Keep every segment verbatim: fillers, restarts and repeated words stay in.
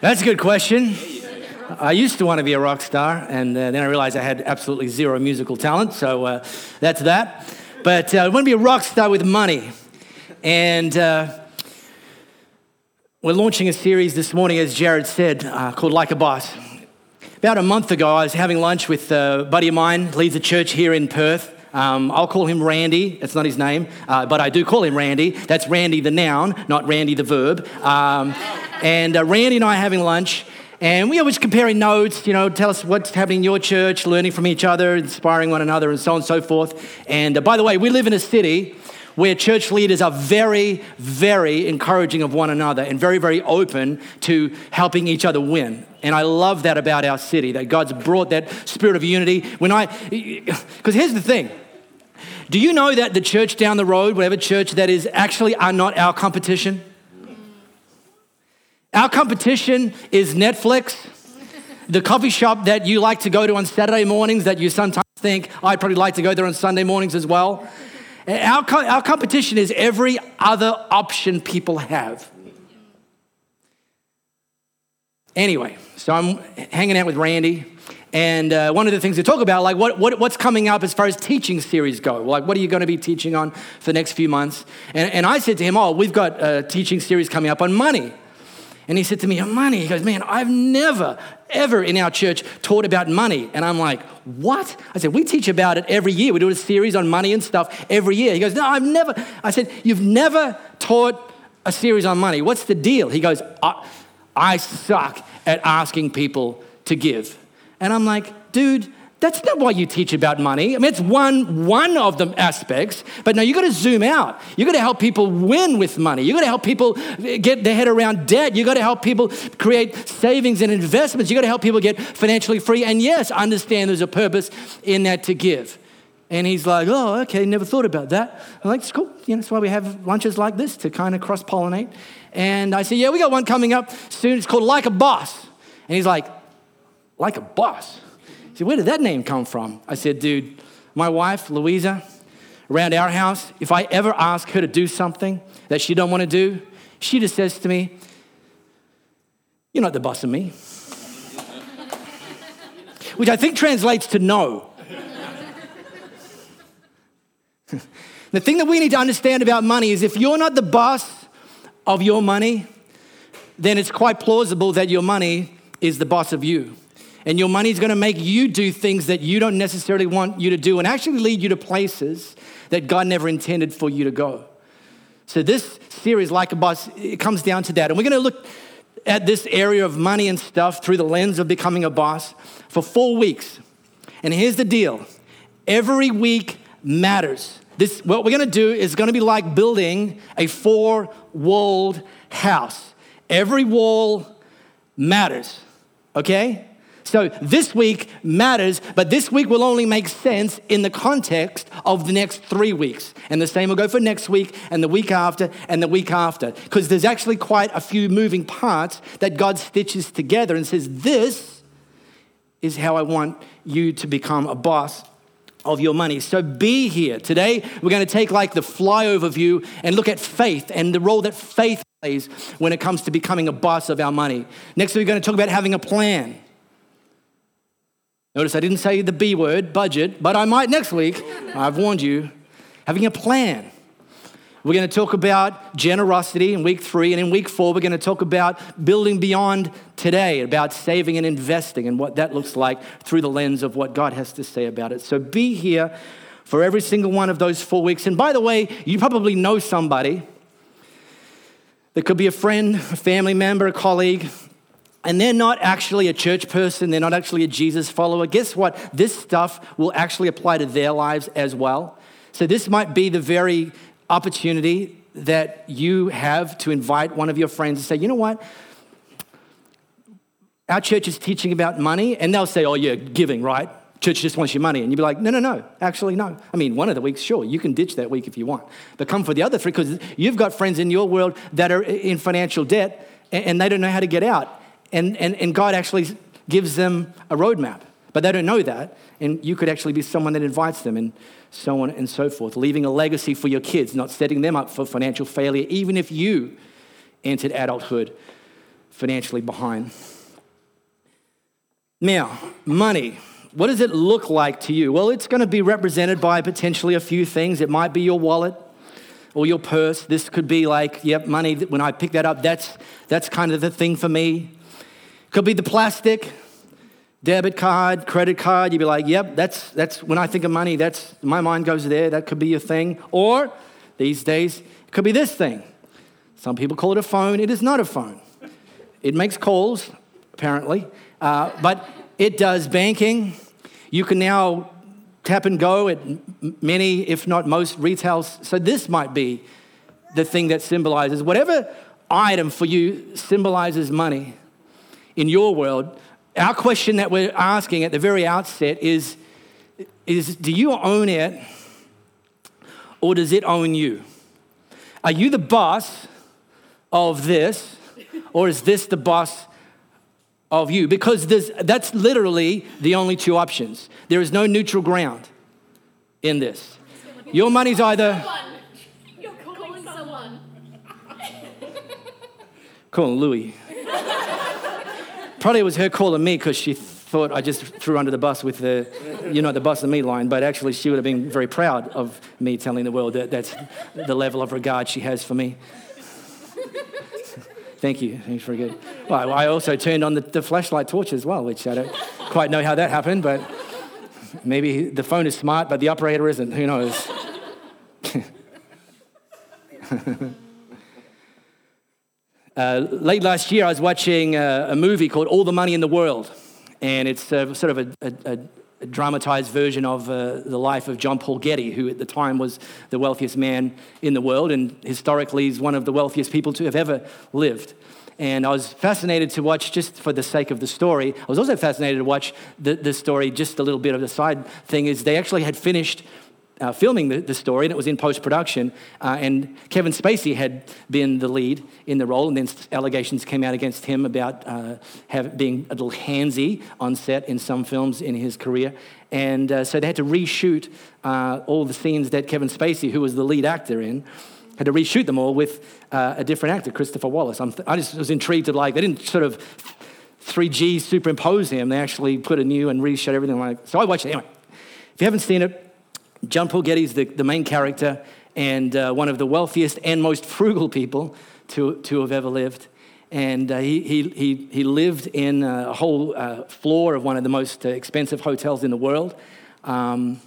That's a good question. I used to want to be a rock star, and uh, then I realized I had absolutely zero musical talent, so uh, that's that. But uh, I want to be a rock star with money. And uh, we're launching a series this morning, as Jared said, uh, called Like a Boss. About a month ago, I was having lunch with a buddy of mine, leads a church here in Perth. Um, I'll call him Randy. That's not his name, uh, but I do call him Randy. That's Randy the noun, not Randy the verb. Um, and uh, Randy and I are having lunch, and we are always comparing notes, you know, tell us what's happening in your church, learning from each other, inspiring one another, and so on and so forth. And uh, by the way, we live in a city where church leaders are very, very encouraging of one another and very, very open to helping each other win. And I love that about our city, that God's brought that spirit of unity. When I, because here's the thing. Do you know that the church down the road, whatever church that is, actually are not our competition? Our competition is Netflix, the coffee shop that you like to go to on Saturday mornings that you sometimes think, I'd probably like to go there on Sunday mornings as well. Our, co- our competition is every other option people have. Anyway, so I'm hanging out with Randy, and uh, one of the things we talk about, like what, what what's coming up as far as teaching series go? Like, what are you going to be teaching on for the next few months? And, and I said to him, oh, we've got a teaching series coming up on money. And he said to me, oh, money. He goes, man, I've never, ever in our church taught about money. And I'm like, what? I said, we teach about it every year. We do a series on money and stuff every year. He goes, no, I've never. I said, you've never taught a series on money. What's the deal? He goes, I, I suck at asking people to give. And I'm like, dude, that's not why you teach about money. I mean, it's one one of the aspects, but no, you got to zoom out. You got to help people win with money. You got to help people get their head around debt. You got to help people create savings and investments. You got to help people get financially free. And yes, understand there's a purpose in that to give. And he's like, oh, okay, never thought about that. I'm like, it's cool. You know, that's why we have lunches like this to kind of cross-pollinate. And I said, yeah, we got one coming up soon. It's called Like a Boss. And he's like, Like a Boss? Where did that name come from? I said, dude, my wife, Louisa, around our house, if I ever ask her to do something that she don't want to do, she just says to me, you're not the boss of me. Which I think translates to no. The thing that we need to understand about money is if you're not the boss of your money, then it's quite plausible that your money is the boss of you. And your money's going to make you do things that you don't necessarily want you to do and actually lead you to places that God never intended for you to go. So this series, Like a Boss, it comes down to that. And we're going to look at this area of money and stuff through the lens of becoming a boss for four weeks. And here's the deal. Every week matters. This, what we're going to do is going to be like building a four-walled house. Every wall matters, okay? So this week matters, but this week will only make sense in the context of the next three weeks. And the same will go for next week and the week after and the week after. Because there's actually quite a few moving parts that God stitches together and says, this is how I want you to become a boss of your money. So be here. Today, we're going to take like the flyover view and look at faith and the role that faith plays when it comes to becoming a boss of our money. Next, we're going to talk about having a plan. Notice I didn't say the B word, budget, but I might next week. I've warned you. Having a plan. We're going to talk about generosity in week three, and in week four, we're going to talk about building beyond today, about saving and investing and what that looks like through the lens of what God has to say about it. So be here for every single one of those four weeks. And by the way, you probably know somebody. That could be a friend, a family member, a colleague. And they're not actually a church person. They're not actually a Jesus follower. Guess what? This stuff will actually apply to their lives as well. So this might be the very opportunity that you have to invite one of your friends and say, you know what? Our church is teaching about money. And they'll say, oh, yeah, giving, right? Church just wants your money. And you'll be like, no, no, no, actually, no. I mean, one of the weeks, sure, you can ditch that week if you want. But come for the other three because you've got friends in your world that are in financial debt and they don't know how to get out. And, and and God actually gives them a roadmap, but they don't know that. And you could actually be someone that invites them and so on and so forth, leaving a legacy for your kids, not setting them up for financial failure, even if you entered adulthood financially behind. Now, money. What does it look like to you? Well, it's going to be represented by potentially a few things. It might be your wallet or your purse. This could be like, yep, money. When I pick that up, that's that's kind of the thing for me. Could be the plastic, debit card, credit card. You'd be like, yep, that's that's when I think of money, that's my mind goes there. That could be your thing. Or these days, it could be this thing. Some people call it a phone. It is not a phone. It makes calls, apparently, uh, but it does banking. You can now tap and go at many, if not most, retails. So this might be the thing that symbolizes whatever item for you symbolizes money in your world. Our question that we're asking at the very outset is, is do you own it or does it own you? Are you the boss of this or is this the boss of you? Because there's, that's literally the only two options. There is no neutral ground in this. Your money's either... You're calling someone. Calling Louie. Probably it was her calling me because she thought I just threw under the bus with the, you're not the boss of me line, but actually she would have been very proud of me telling the world that that's the level of regard she has for me. Thank you. Thanks for good. Well, I also turned on the, the flashlight torch as well, which I don't quite know how that happened, but maybe the phone is smart, but the operator isn't. Who knows? uh, late last year, I was watching a, a movie called All the Money in the World, and it's a, sort of a, a, a dramatized version of uh, the life of John Paul Getty, who at the time was the wealthiest man in the world, and historically is one of the wealthiest people to have ever lived. And I was fascinated to watch, just for the sake of the story, I was also fascinated to watch the, the story, just a little bit of the side thing is they actually had finished uh, filming the, the story and it was in post-production uh, and Kevin Spacey had been the lead in the role, and then allegations came out against him about uh, have, being a little handsy on set in some films in his career. And uh, so they had to reshoot uh, all the scenes that Kevin Spacey, who was the lead actor in, had to reshoot them all with uh, a different actor, Christopher Wallace. I'm th- I just was intrigued to like, they didn't sort of three G superimpose him. They actually put a new and reshot everything. Like, so I watched it. Anyway, if you haven't seen it, John Paul Getty's the, the main character and uh, one of the wealthiest and most frugal people to, to have ever lived. And uh, he, he, he, he lived in a whole uh, floor of one of the most expensive hotels in the world. Um,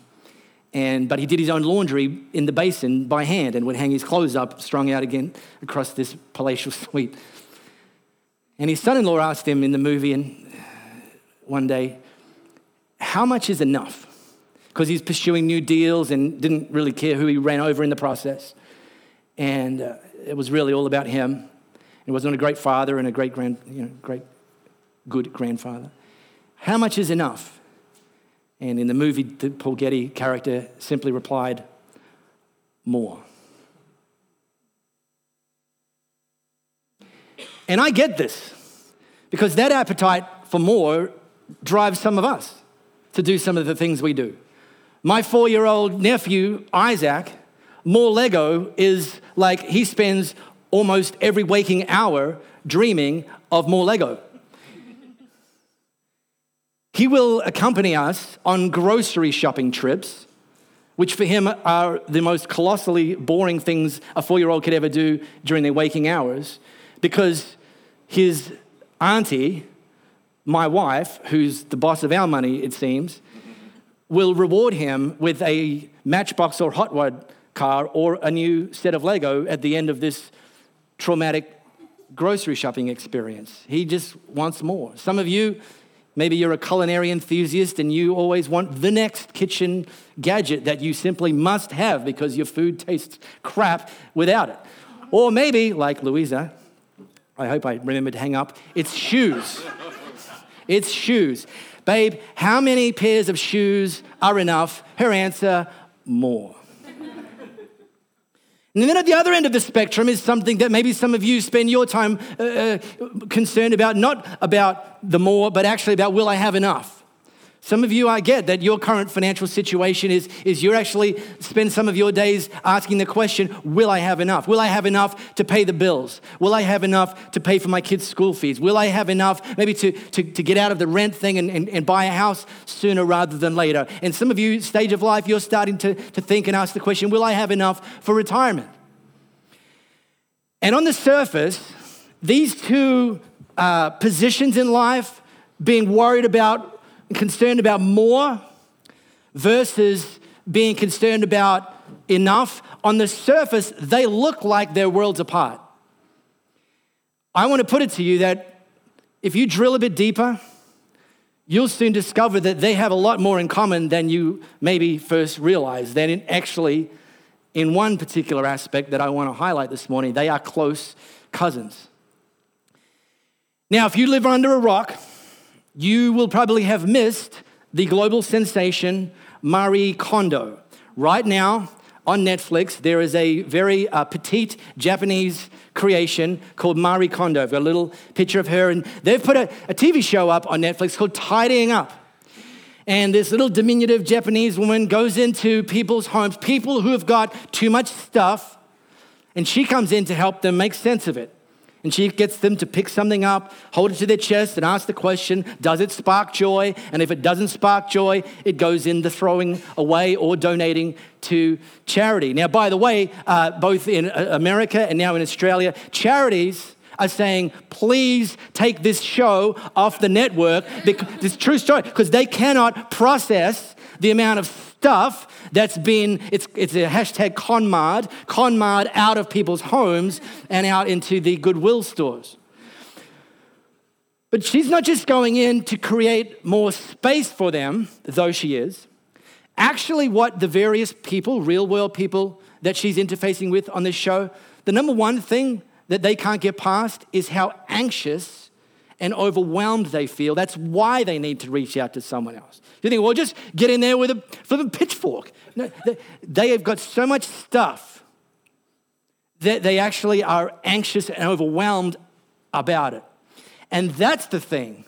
And, but he did his own laundry in the basin by hand and would hang his clothes up, strung out again across this palatial suite. And his son-in-law asked him in the movie and one day, how much is enough? Because he's pursuing new deals and didn't really care who he ran over in the process. And uh, it was really all about him. He wasn't a great father and a great grand, you know, great good grandfather. How much is enough? And in the movie, the Paul Getty character simply replied, more. And I get this, because that appetite for more drives some of us to do some of the things we do. My four-year-old nephew, Isaac, more Lego is like he spends almost every waking hour dreaming of more Lego. He will accompany us on grocery shopping trips, which for him are the most colossally boring things a four-year-old could ever do during their waking hours, because his auntie, my wife, who's the boss of our money, it seems, will reward him with a Matchbox or Hot Rod car or a new set of Lego at the end of this traumatic grocery shopping experience. He just wants more. Some of you... Maybe you're a culinary enthusiast and you always want the next kitchen gadget that you simply must have because your food tastes crap without it. Or maybe, like Louisa, I hope I remembered to hang up, it's shoes. It's shoes. Babe, how many pairs of shoes are enough? Her answer, more. And then at the other end of the spectrum is something that maybe some of you spend your time uh, concerned about, not about the more, but actually about will I have enough? Some of you, I get that your current financial situation is, is you actually spend some of your days asking the question, will I have enough? Will I have enough to pay the bills? Will I have enough to pay for my kids' school fees? Will I have enough maybe to, to, to get out of the rent thing and, and, and buy a house sooner rather than later? And some of you, stage of life, you're starting to, to think and ask the question, will I have enough for retirement? And on the surface, these two uh, positions in life, being worried about, concerned about more versus being concerned about enough, on the surface, they look like they're worlds apart. I want to put it to you that if you drill a bit deeper, you'll soon discover that they have a lot more in common than you maybe first realize, than in actually in one particular aspect that I want to highlight this morning. They are close cousins. Now, if you live under a rock, you will probably have missed the global sensation Marie Kondo. Right now on Netflix, there is a very uh, petite Japanese creation called Marie Kondo. I've got a little picture of her, and they've put a, a T V show up on Netflix called Tidying Up. And this little diminutive Japanese woman goes into people's homes, people who have got too much stuff, and she comes in to help them make sense of it. And she gets them to pick something up, hold it to their chest, and ask the question, does it spark joy? And if it doesn't spark joy, it goes in the throwing away or donating to charity. Now, by the way, uh, both in America and now in Australia, charities are saying, please take this show off the network. It's a true story, because they cannot process the amount of stuff that's been, it's it's a hashtag conmard, conmard out of people's homes and out into the Goodwill stores. But she's not just going in to create more space for them, though she is. Actually, what the various people, real world people that she's interfacing with on this show, the number one thing that they can't get past is how anxious and overwhelmed they feel. That's why they need to reach out to someone else. You think, well, just get in there with a flipping pitchfork. No, they, they have got so much stuff that they actually are anxious and overwhelmed about it. And that's the thing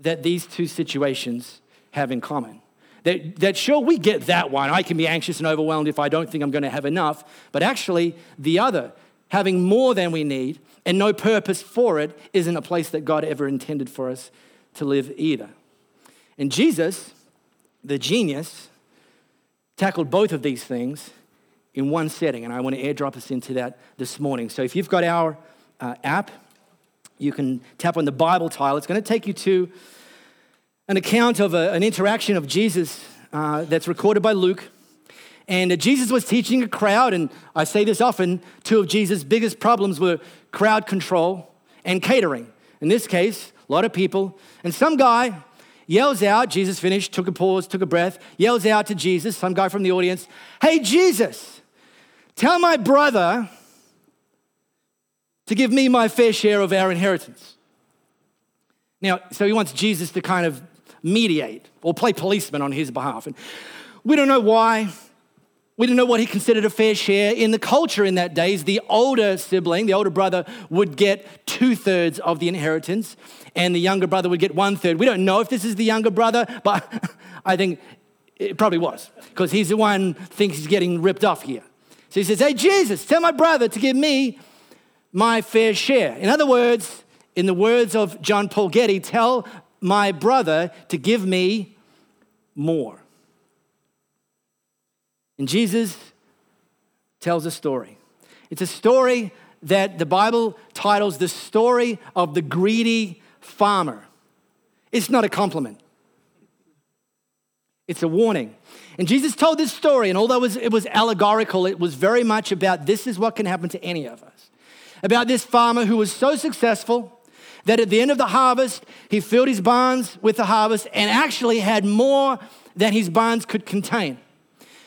that these two situations have in common. That, that sure, we get that one. I can be anxious and overwhelmed if I don't think I'm going to have enough. But actually, the other, having more than we need and no purpose for it, isn't a place that God ever intended for us to live either. And Jesus, the genius, tackled both of these things in one setting, and I want to airdrop us into that this morning. So if you've got our uh, app, you can tap on the Bible tile. It's going to take you to an account of a, an interaction of Jesus uh, that's recorded by Luke. And uh, Jesus was teaching a crowd, and I say this often, two of Jesus' biggest problems were crowd control and catering. In this case, a lot of people, and some guy yells out, Jesus finished, took a pause, took a breath, yells out to Jesus, some guy from the audience, hey, Jesus, tell my brother to give me my fair share of our inheritance. Now, so he wants Jesus to kind of mediate or play policeman on his behalf. And we don't know why. We don't know what he considered a fair share. In the culture in that days, the older sibling, the older brother, would get two-thirds of the inheritance, and the younger brother would get one-third. We don't know if this is the younger brother, but I think it probably was, because he's the one who thinks he's getting ripped off here. So he says, hey, Jesus, tell my brother to give me my fair share. In other words, in the words of John Paul Getty, tell my brother to give me more. And Jesus tells a story. It's a story that the Bible titles the story of the greedy farmer. It's not a compliment. It's a warning. And Jesus told this story, and although it was, it was allegorical, it was very much about this is what can happen to any of us. About this farmer who was so successful that at the end of the harvest, he filled his barns with the harvest and actually had more than his barns could contain.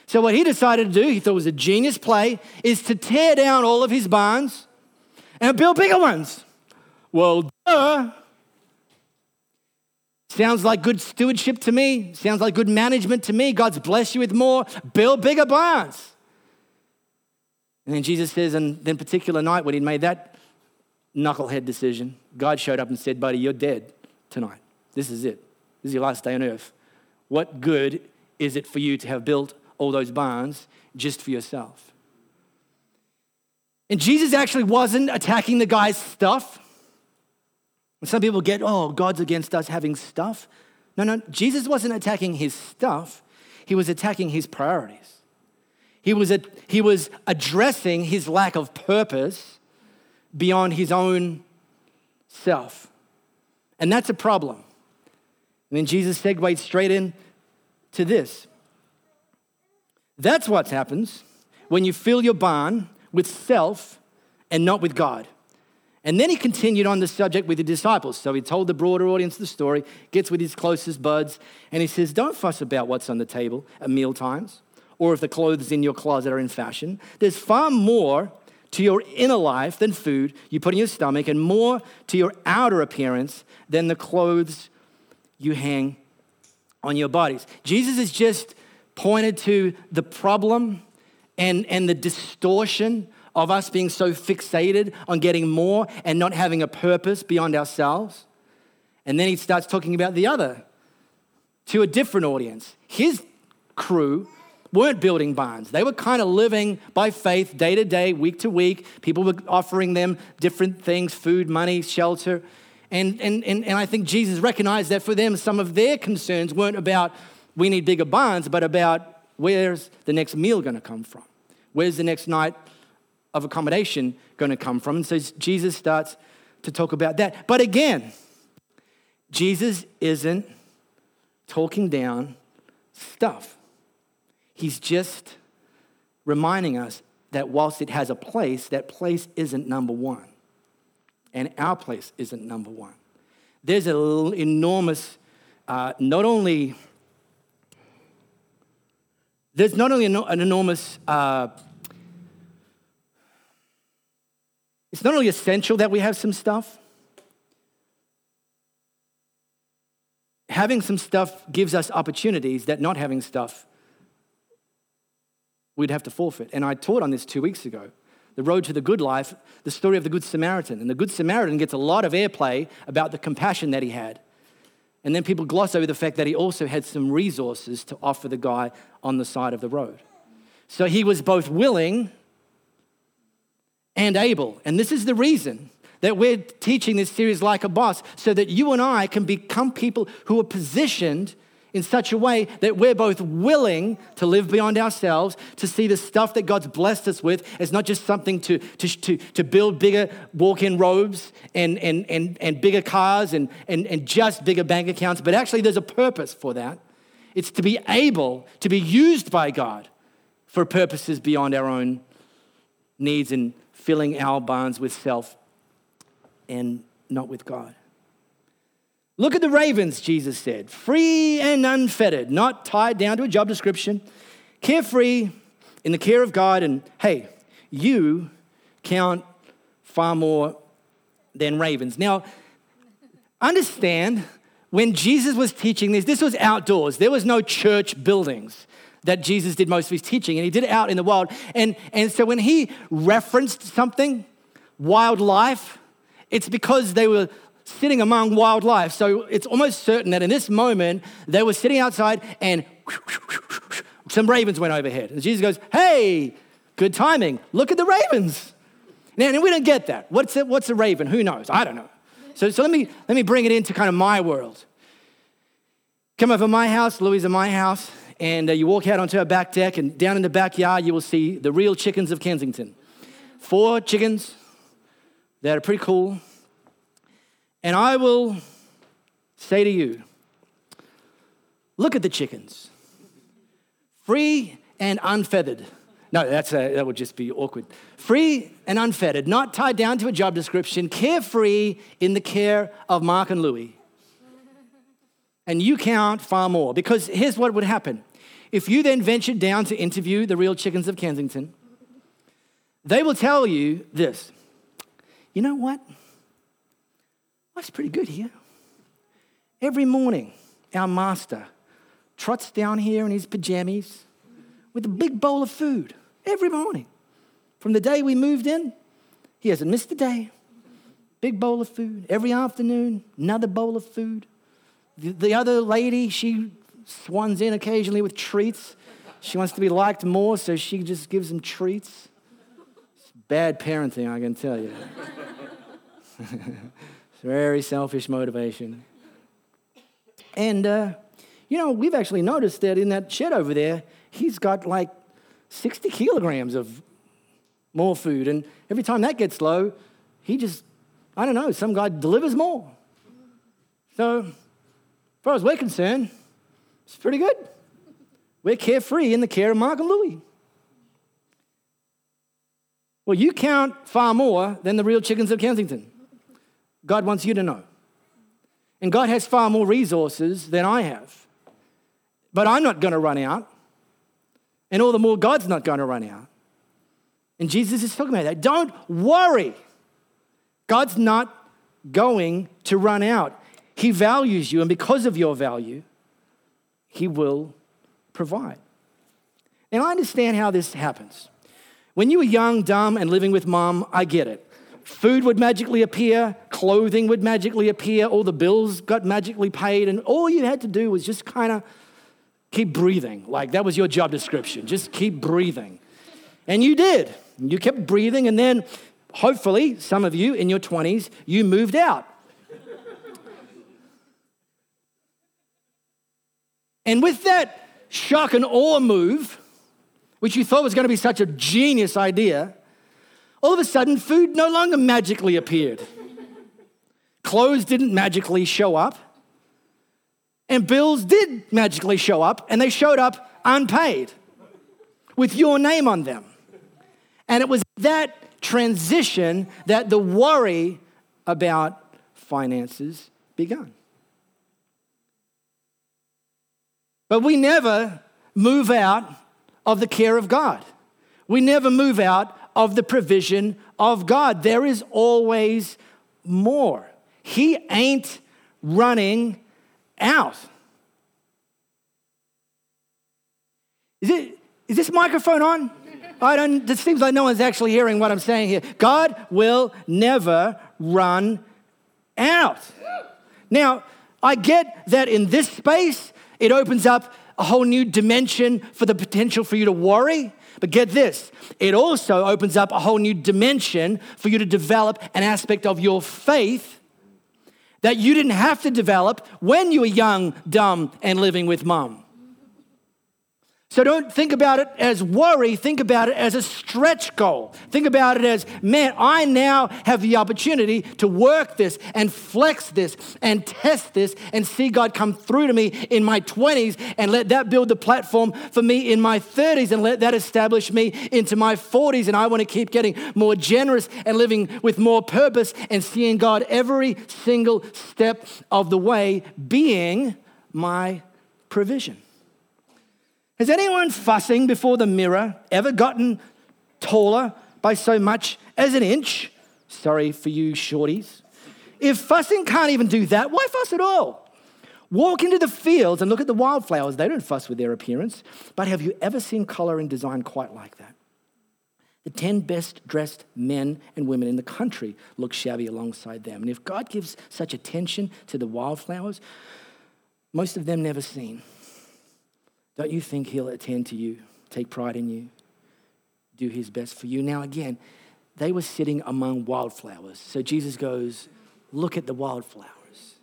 So what he decided to do, he thought was a genius play, is to tear down all of his barns and build bigger ones. Well, duh. Sounds like good stewardship to me. Sounds like good management to me. God's blessed you with more. Build bigger barns. And then Jesus says, and then particular night when he made that knucklehead decision, God showed up and said, buddy, you're dead tonight. This is it. This is your last day on earth. What good is it for you to have built all those barns just for yourself? And Jesus actually wasn't attacking the guy's stuff. When some people get, oh, God's against us having stuff. No, no, Jesus wasn't attacking his stuff. He was attacking his priorities. He was a, he was addressing his lack of purpose beyond his own self. And that's a problem. And then Jesus segues straight in to this. That's what happens when you fill your barn with self and not with God. And then he continued on the subject with the disciples. So he told the broader audience the story, gets with his closest buds, and he says, don't fuss about what's on the table at meal times, or if the clothes in your closet are in fashion. There's far more to your inner life than food you put in your stomach, and more to your outer appearance than the clothes you hang on your bodies. Jesus has just pointed to the problem and, and the distortion of us being so fixated on getting more and not having a purpose beyond ourselves. And then he starts talking about the other, to a different audience. His crew weren't building barns. They were kind of living by faith day to day, week to week. People were offering them different things, food, money, shelter. And, and, and, and I think Jesus recognized that for them, some of their concerns weren't about we need bigger barns, but about where's the next meal gonna come from? Where's the next night of accommodation going to come from? And so Jesus starts to talk about that. But again, Jesus isn't talking down stuff. He's just reminding us that whilst it has a place, that place isn't number one. And our place isn't number one. There's an enormous, uh, not only, there's not only an enormous uh It's not only essential that we have some stuff. Having some stuff gives us opportunities that not having stuff, we'd have to forfeit. And I taught on this two weeks ago, The Road to the Good Life, the story of the Good Samaritan. And the Good Samaritan gets a lot of airplay about the compassion that he had. And then people gloss over the fact that he also had some resources to offer the guy on the side of the road. So he was both willing and able. And this is the reason that we're teaching this series Like a Boss, so that you and I can become people who are positioned in such a way that we're both willing to live beyond ourselves, to see the stuff that God's blessed us with as not just something to to to, to build bigger walk-in robes and and and, and bigger cars and, and, and just bigger bank accounts, but actually there's a purpose for that. It's to be able to be used by God for purposes beyond our own needs, and filling our barns with self and not with God. Look at the ravens, Jesus said. Free and unfettered, not tied down to a job description. Carefree in the care of God. And hey, you count far more than ravens. Now, understand, when Jesus was teaching this, this was outdoors. There was no church buildings that Jesus did most of his teaching, and he did it out in the wild. And, and so when he referenced something, wildlife, it's because they were sitting among wildlife. So it's almost certain that in this moment, they were sitting outside and some ravens went overhead. And Jesus goes, hey, good timing. Look at the ravens. Now, and we don't get that. What's a, what's a raven? Who knows? I don't know. So, so let me let me bring it into kind of my world. Come over my house, Louisa, my house, and uh, you walk out onto our back deck, and down in the backyard, you will see the real chickens of Kensington. Four chickens that are pretty cool. And I will say to you, look at the chickens. Free and unfeathered. No, that's a, that would just be awkward. Free and unfettered, not tied down to a job description, carefree in the care of Mark and Louie. And you count far more. Because here's what would happen. If you then ventured down to interview the real chickens of Kensington, they will tell you this. You know what? Life's pretty good here. Every morning, our master trots down here in his pajamas with a big bowl of food. Every morning. From the day we moved in, he hasn't missed a day. Big bowl of food. Every afternoon, another bowl of food. The other lady, she swans in occasionally with treats. She wants to be liked more, so she just gives them treats. It's bad parenting, I can tell you. It's very selfish motivation. And, uh, you know, we've actually noticed that in that shed over there, he's got like sixty kilograms of more food. And every time that gets low, he just, I don't know, some guy delivers more. So, as far as we're concerned, it's pretty good. We're carefree in the care of Mark and Louie. Well, you count far more than the real chickens of Kensington. God wants you to know. And God has far more resources than I have. But I'm not going to run out. And all the more God's not going to run out. And Jesus is talking about that. Don't worry. God's not going to run out. He values you, and because of your value, he will provide. And I understand how this happens. When you were young, dumb, and living with mom, I get it. Food would magically appear, clothing would magically appear, all the bills got magically paid, and all you had to do was just kind of keep breathing. Like, that was your job description, just keep breathing. And you did. You kept breathing, and then hopefully, some of you in your twenties, you moved out. And with that shock and awe move, which you thought was going to be such a genius idea, all of a sudden, food no longer magically appeared. Clothes didn't magically show up. And bills did magically show up, and they showed up unpaid with your name on them. And it was that transition that the worry about finances began. But we never move out of the care of God. We never move out of the provision of God. There is always more. He ain't running out. Is it? Is this microphone on? I don't, it seems like no one's actually hearing what I'm saying here. God will never run out. Now, I get that in this space, it opens up a whole new dimension for the potential for you to worry. But get this, it also opens up a whole new dimension for you to develop an aspect of your faith that you didn't have to develop when you were young, dumb, and living with mom. So don't think about it as worry, think about it as a stretch goal. Think about it as, man, I now have the opportunity to work this and flex this and test this and see God come through to me in my twenties and let that build the platform for me in my thirties and let that establish me into my forties, and I want to keep getting more generous and living with more purpose and seeing God every single step of the way being my provision. Has anyone fussing before the mirror ever gotten taller by so much as an inch? Sorry for you shorties. If fussing can't even do that, why fuss at all? Walk into the fields and look at the wildflowers. They don't fuss with their appearance. But have you ever seen color and design quite like that? The ten best dressed men and women in the country look shabby alongside them. And if God gives such attention to the wildflowers, most of them never seen. Don't you think he'll attend to you, take pride in you, do his best for you? Now again, they were sitting among wildflowers. So Jesus goes, look at the wildflowers.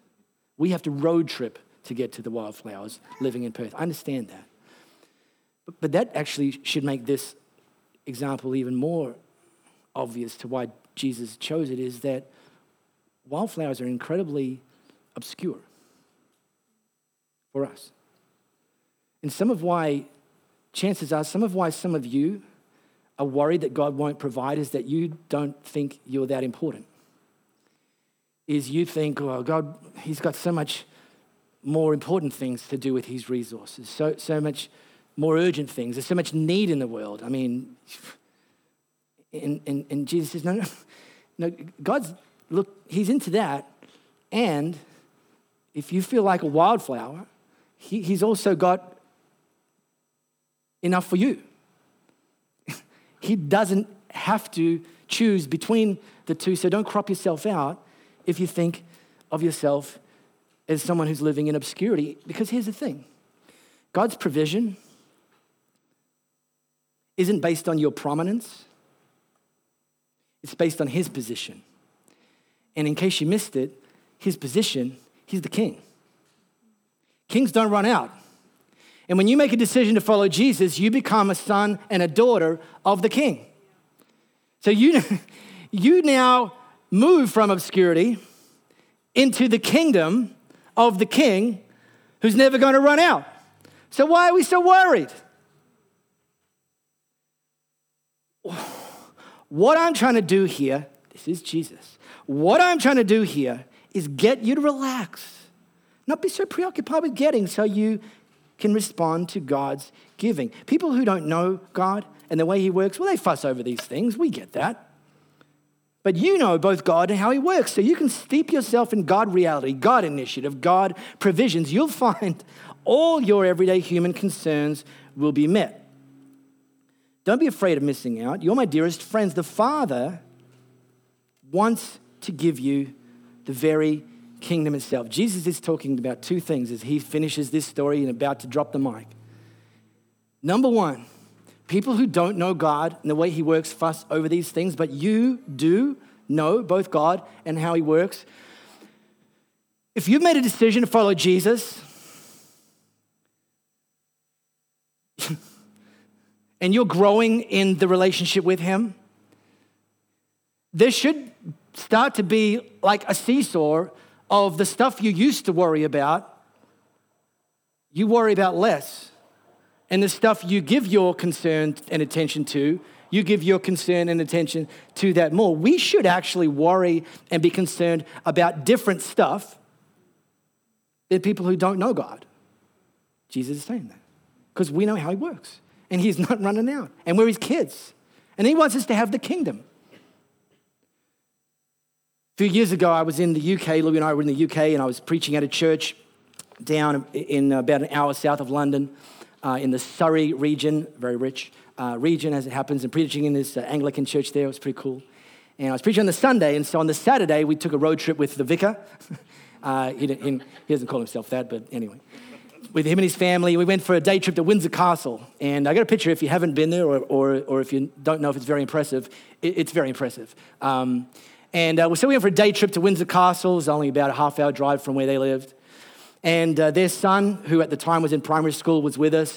We have to road trip to get to the wildflowers living in Perth. I understand that. But, but that actually should make this example even more obvious to why Jesus chose it, is that wildflowers are incredibly obscure for us. And some of why, chances are, some of why some of you are worried that God won't provide is that you don't think you're that important. Is you think, oh, God, he's got so much more important things to do with his resources, so so much more urgent things. There's so much need in the world. I mean, and, and, and Jesus says, no, no, no, God's, look, he's into that. And if you feel like a wildflower, he, he's also got enough for you. He doesn't have to choose between the two, so don't crop yourself out if you think of yourself as someone who's living in obscurity, because here's the thing. God's provision isn't based on your prominence. It's based on his position. And in case you missed it, his position, he's the king. Kings don't run out. And when you make a decision to follow Jesus, you become a son and a daughter of the king. So you, you now move from obscurity into the kingdom of the king who's never going to run out. So why are we so worried? What I'm trying to do here, this is Jesus. What I'm trying to do here is get you to relax. Not be so preoccupied with getting so you can respond to God's giving. People who don't know God and the way he works, well, they fuss over these things. We get that. But you know both God and how he works, so you can steep yourself in God reality, God initiative, God provisions. You'll find all your everyday human concerns will be met. Don't be afraid of missing out. You're my dearest friends. The Father wants to give you the very kingdom itself. Jesus is talking about two things as he finishes this story and about to drop the mic. Number one, people who don't know God and the way he works fuss over these things, but you do know both God and how he works. If you've made a decision to follow Jesus and you're growing in the relationship with him, there should start to be like a seesaw of the stuff you used to worry about, you worry about less. And the stuff you give your concern and attention to, you give your concern and attention to that more. We should actually worry and be concerned about different stuff than people who don't know God. Jesus is saying that because we know how he works and he's not running out and we're his kids and he wants us to have the kingdom. A few years ago, I was in the U K, Louis and I were in the U K, and I was preaching at a church down in about an hour south of London, uh, in the Surrey region, very rich uh, region as it happens, and preaching in this uh, Anglican church there. It was pretty cool. And I was preaching on the Sunday, and so on the Saturday, we took a road trip with the vicar. uh, he, didn't, he, he doesn't call himself that, but anyway. With him and his family, we went for a day trip to Windsor Castle. And I got a picture, if you haven't been there, or or, or if you don't know if it's very impressive, it, it's very impressive. Um And uh, so we went for a day trip to Windsor Castle. It's only about a half hour drive from where they lived. And uh, their son, who at the time was in primary school, was with us.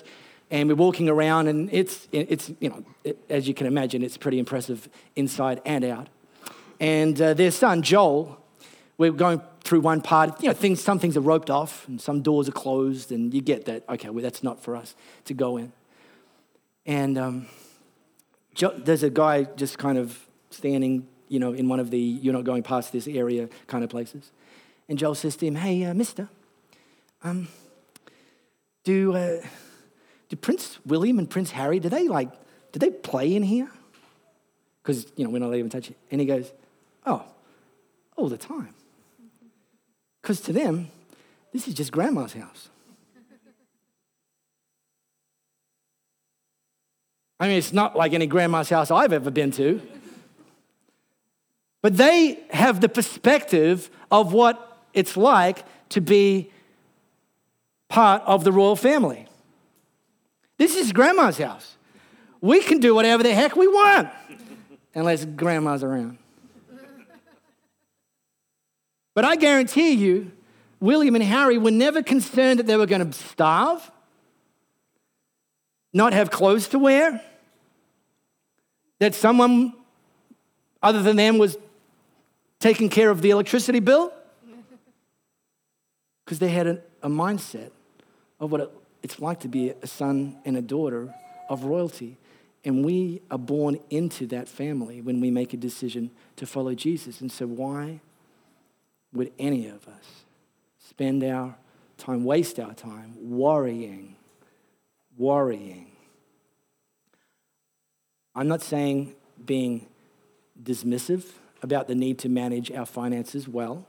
And we're walking around, and it's, it's you know, it, as you can imagine, it's pretty impressive inside and out. And uh, their son, Joel, we're going through one part. You know, things, some things are roped off, and some doors are closed, and you get that. Okay, well, that's not for us to go in. And um, jo- there's a guy just kind of standing, you know, in one of the you're not going past this area kind of places. And Joel says to him, hey, uh, mister, um, do uh, do Prince William and Prince Harry, do they like, do they play in here? Because, you know, we're not even touching it. And he goes, oh, all the time. Because to them, this is just grandma's house. I mean, it's not like any grandma's house I've ever been to. But they have the perspective of what it's like to be part of the royal family. This is grandma's house. We can do whatever the heck we want, unless grandma's around. But I guarantee you, William and Harry were never concerned that they were going to starve, not have clothes to wear, that someone other than them was taking care of the electricity bill, because they had a, a mindset of what it, it's like to be a son and a daughter of royalty. And we are born into that family when we make a decision to follow Jesus. And so why would any of us spend our time, waste our time worrying, worrying? I'm not saying being dismissive about the need to manage our finances well,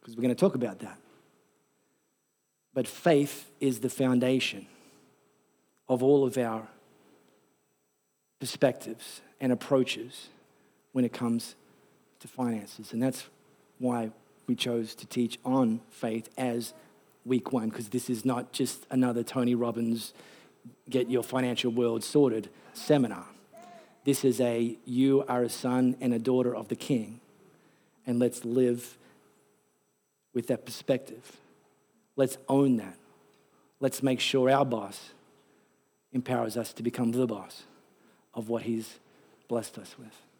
because we're going to talk about that. But faith is the foundation of all of our perspectives and approaches when it comes to finances. And that's why we chose to teach on faith as week one, because this is not just another Tony Robbins get your financial world sorted seminar. This is a, you are a son and a daughter of the King, and let's live with that perspective. Let's own that. Let's make sure our boss empowers us to become the boss of what he's blessed us with.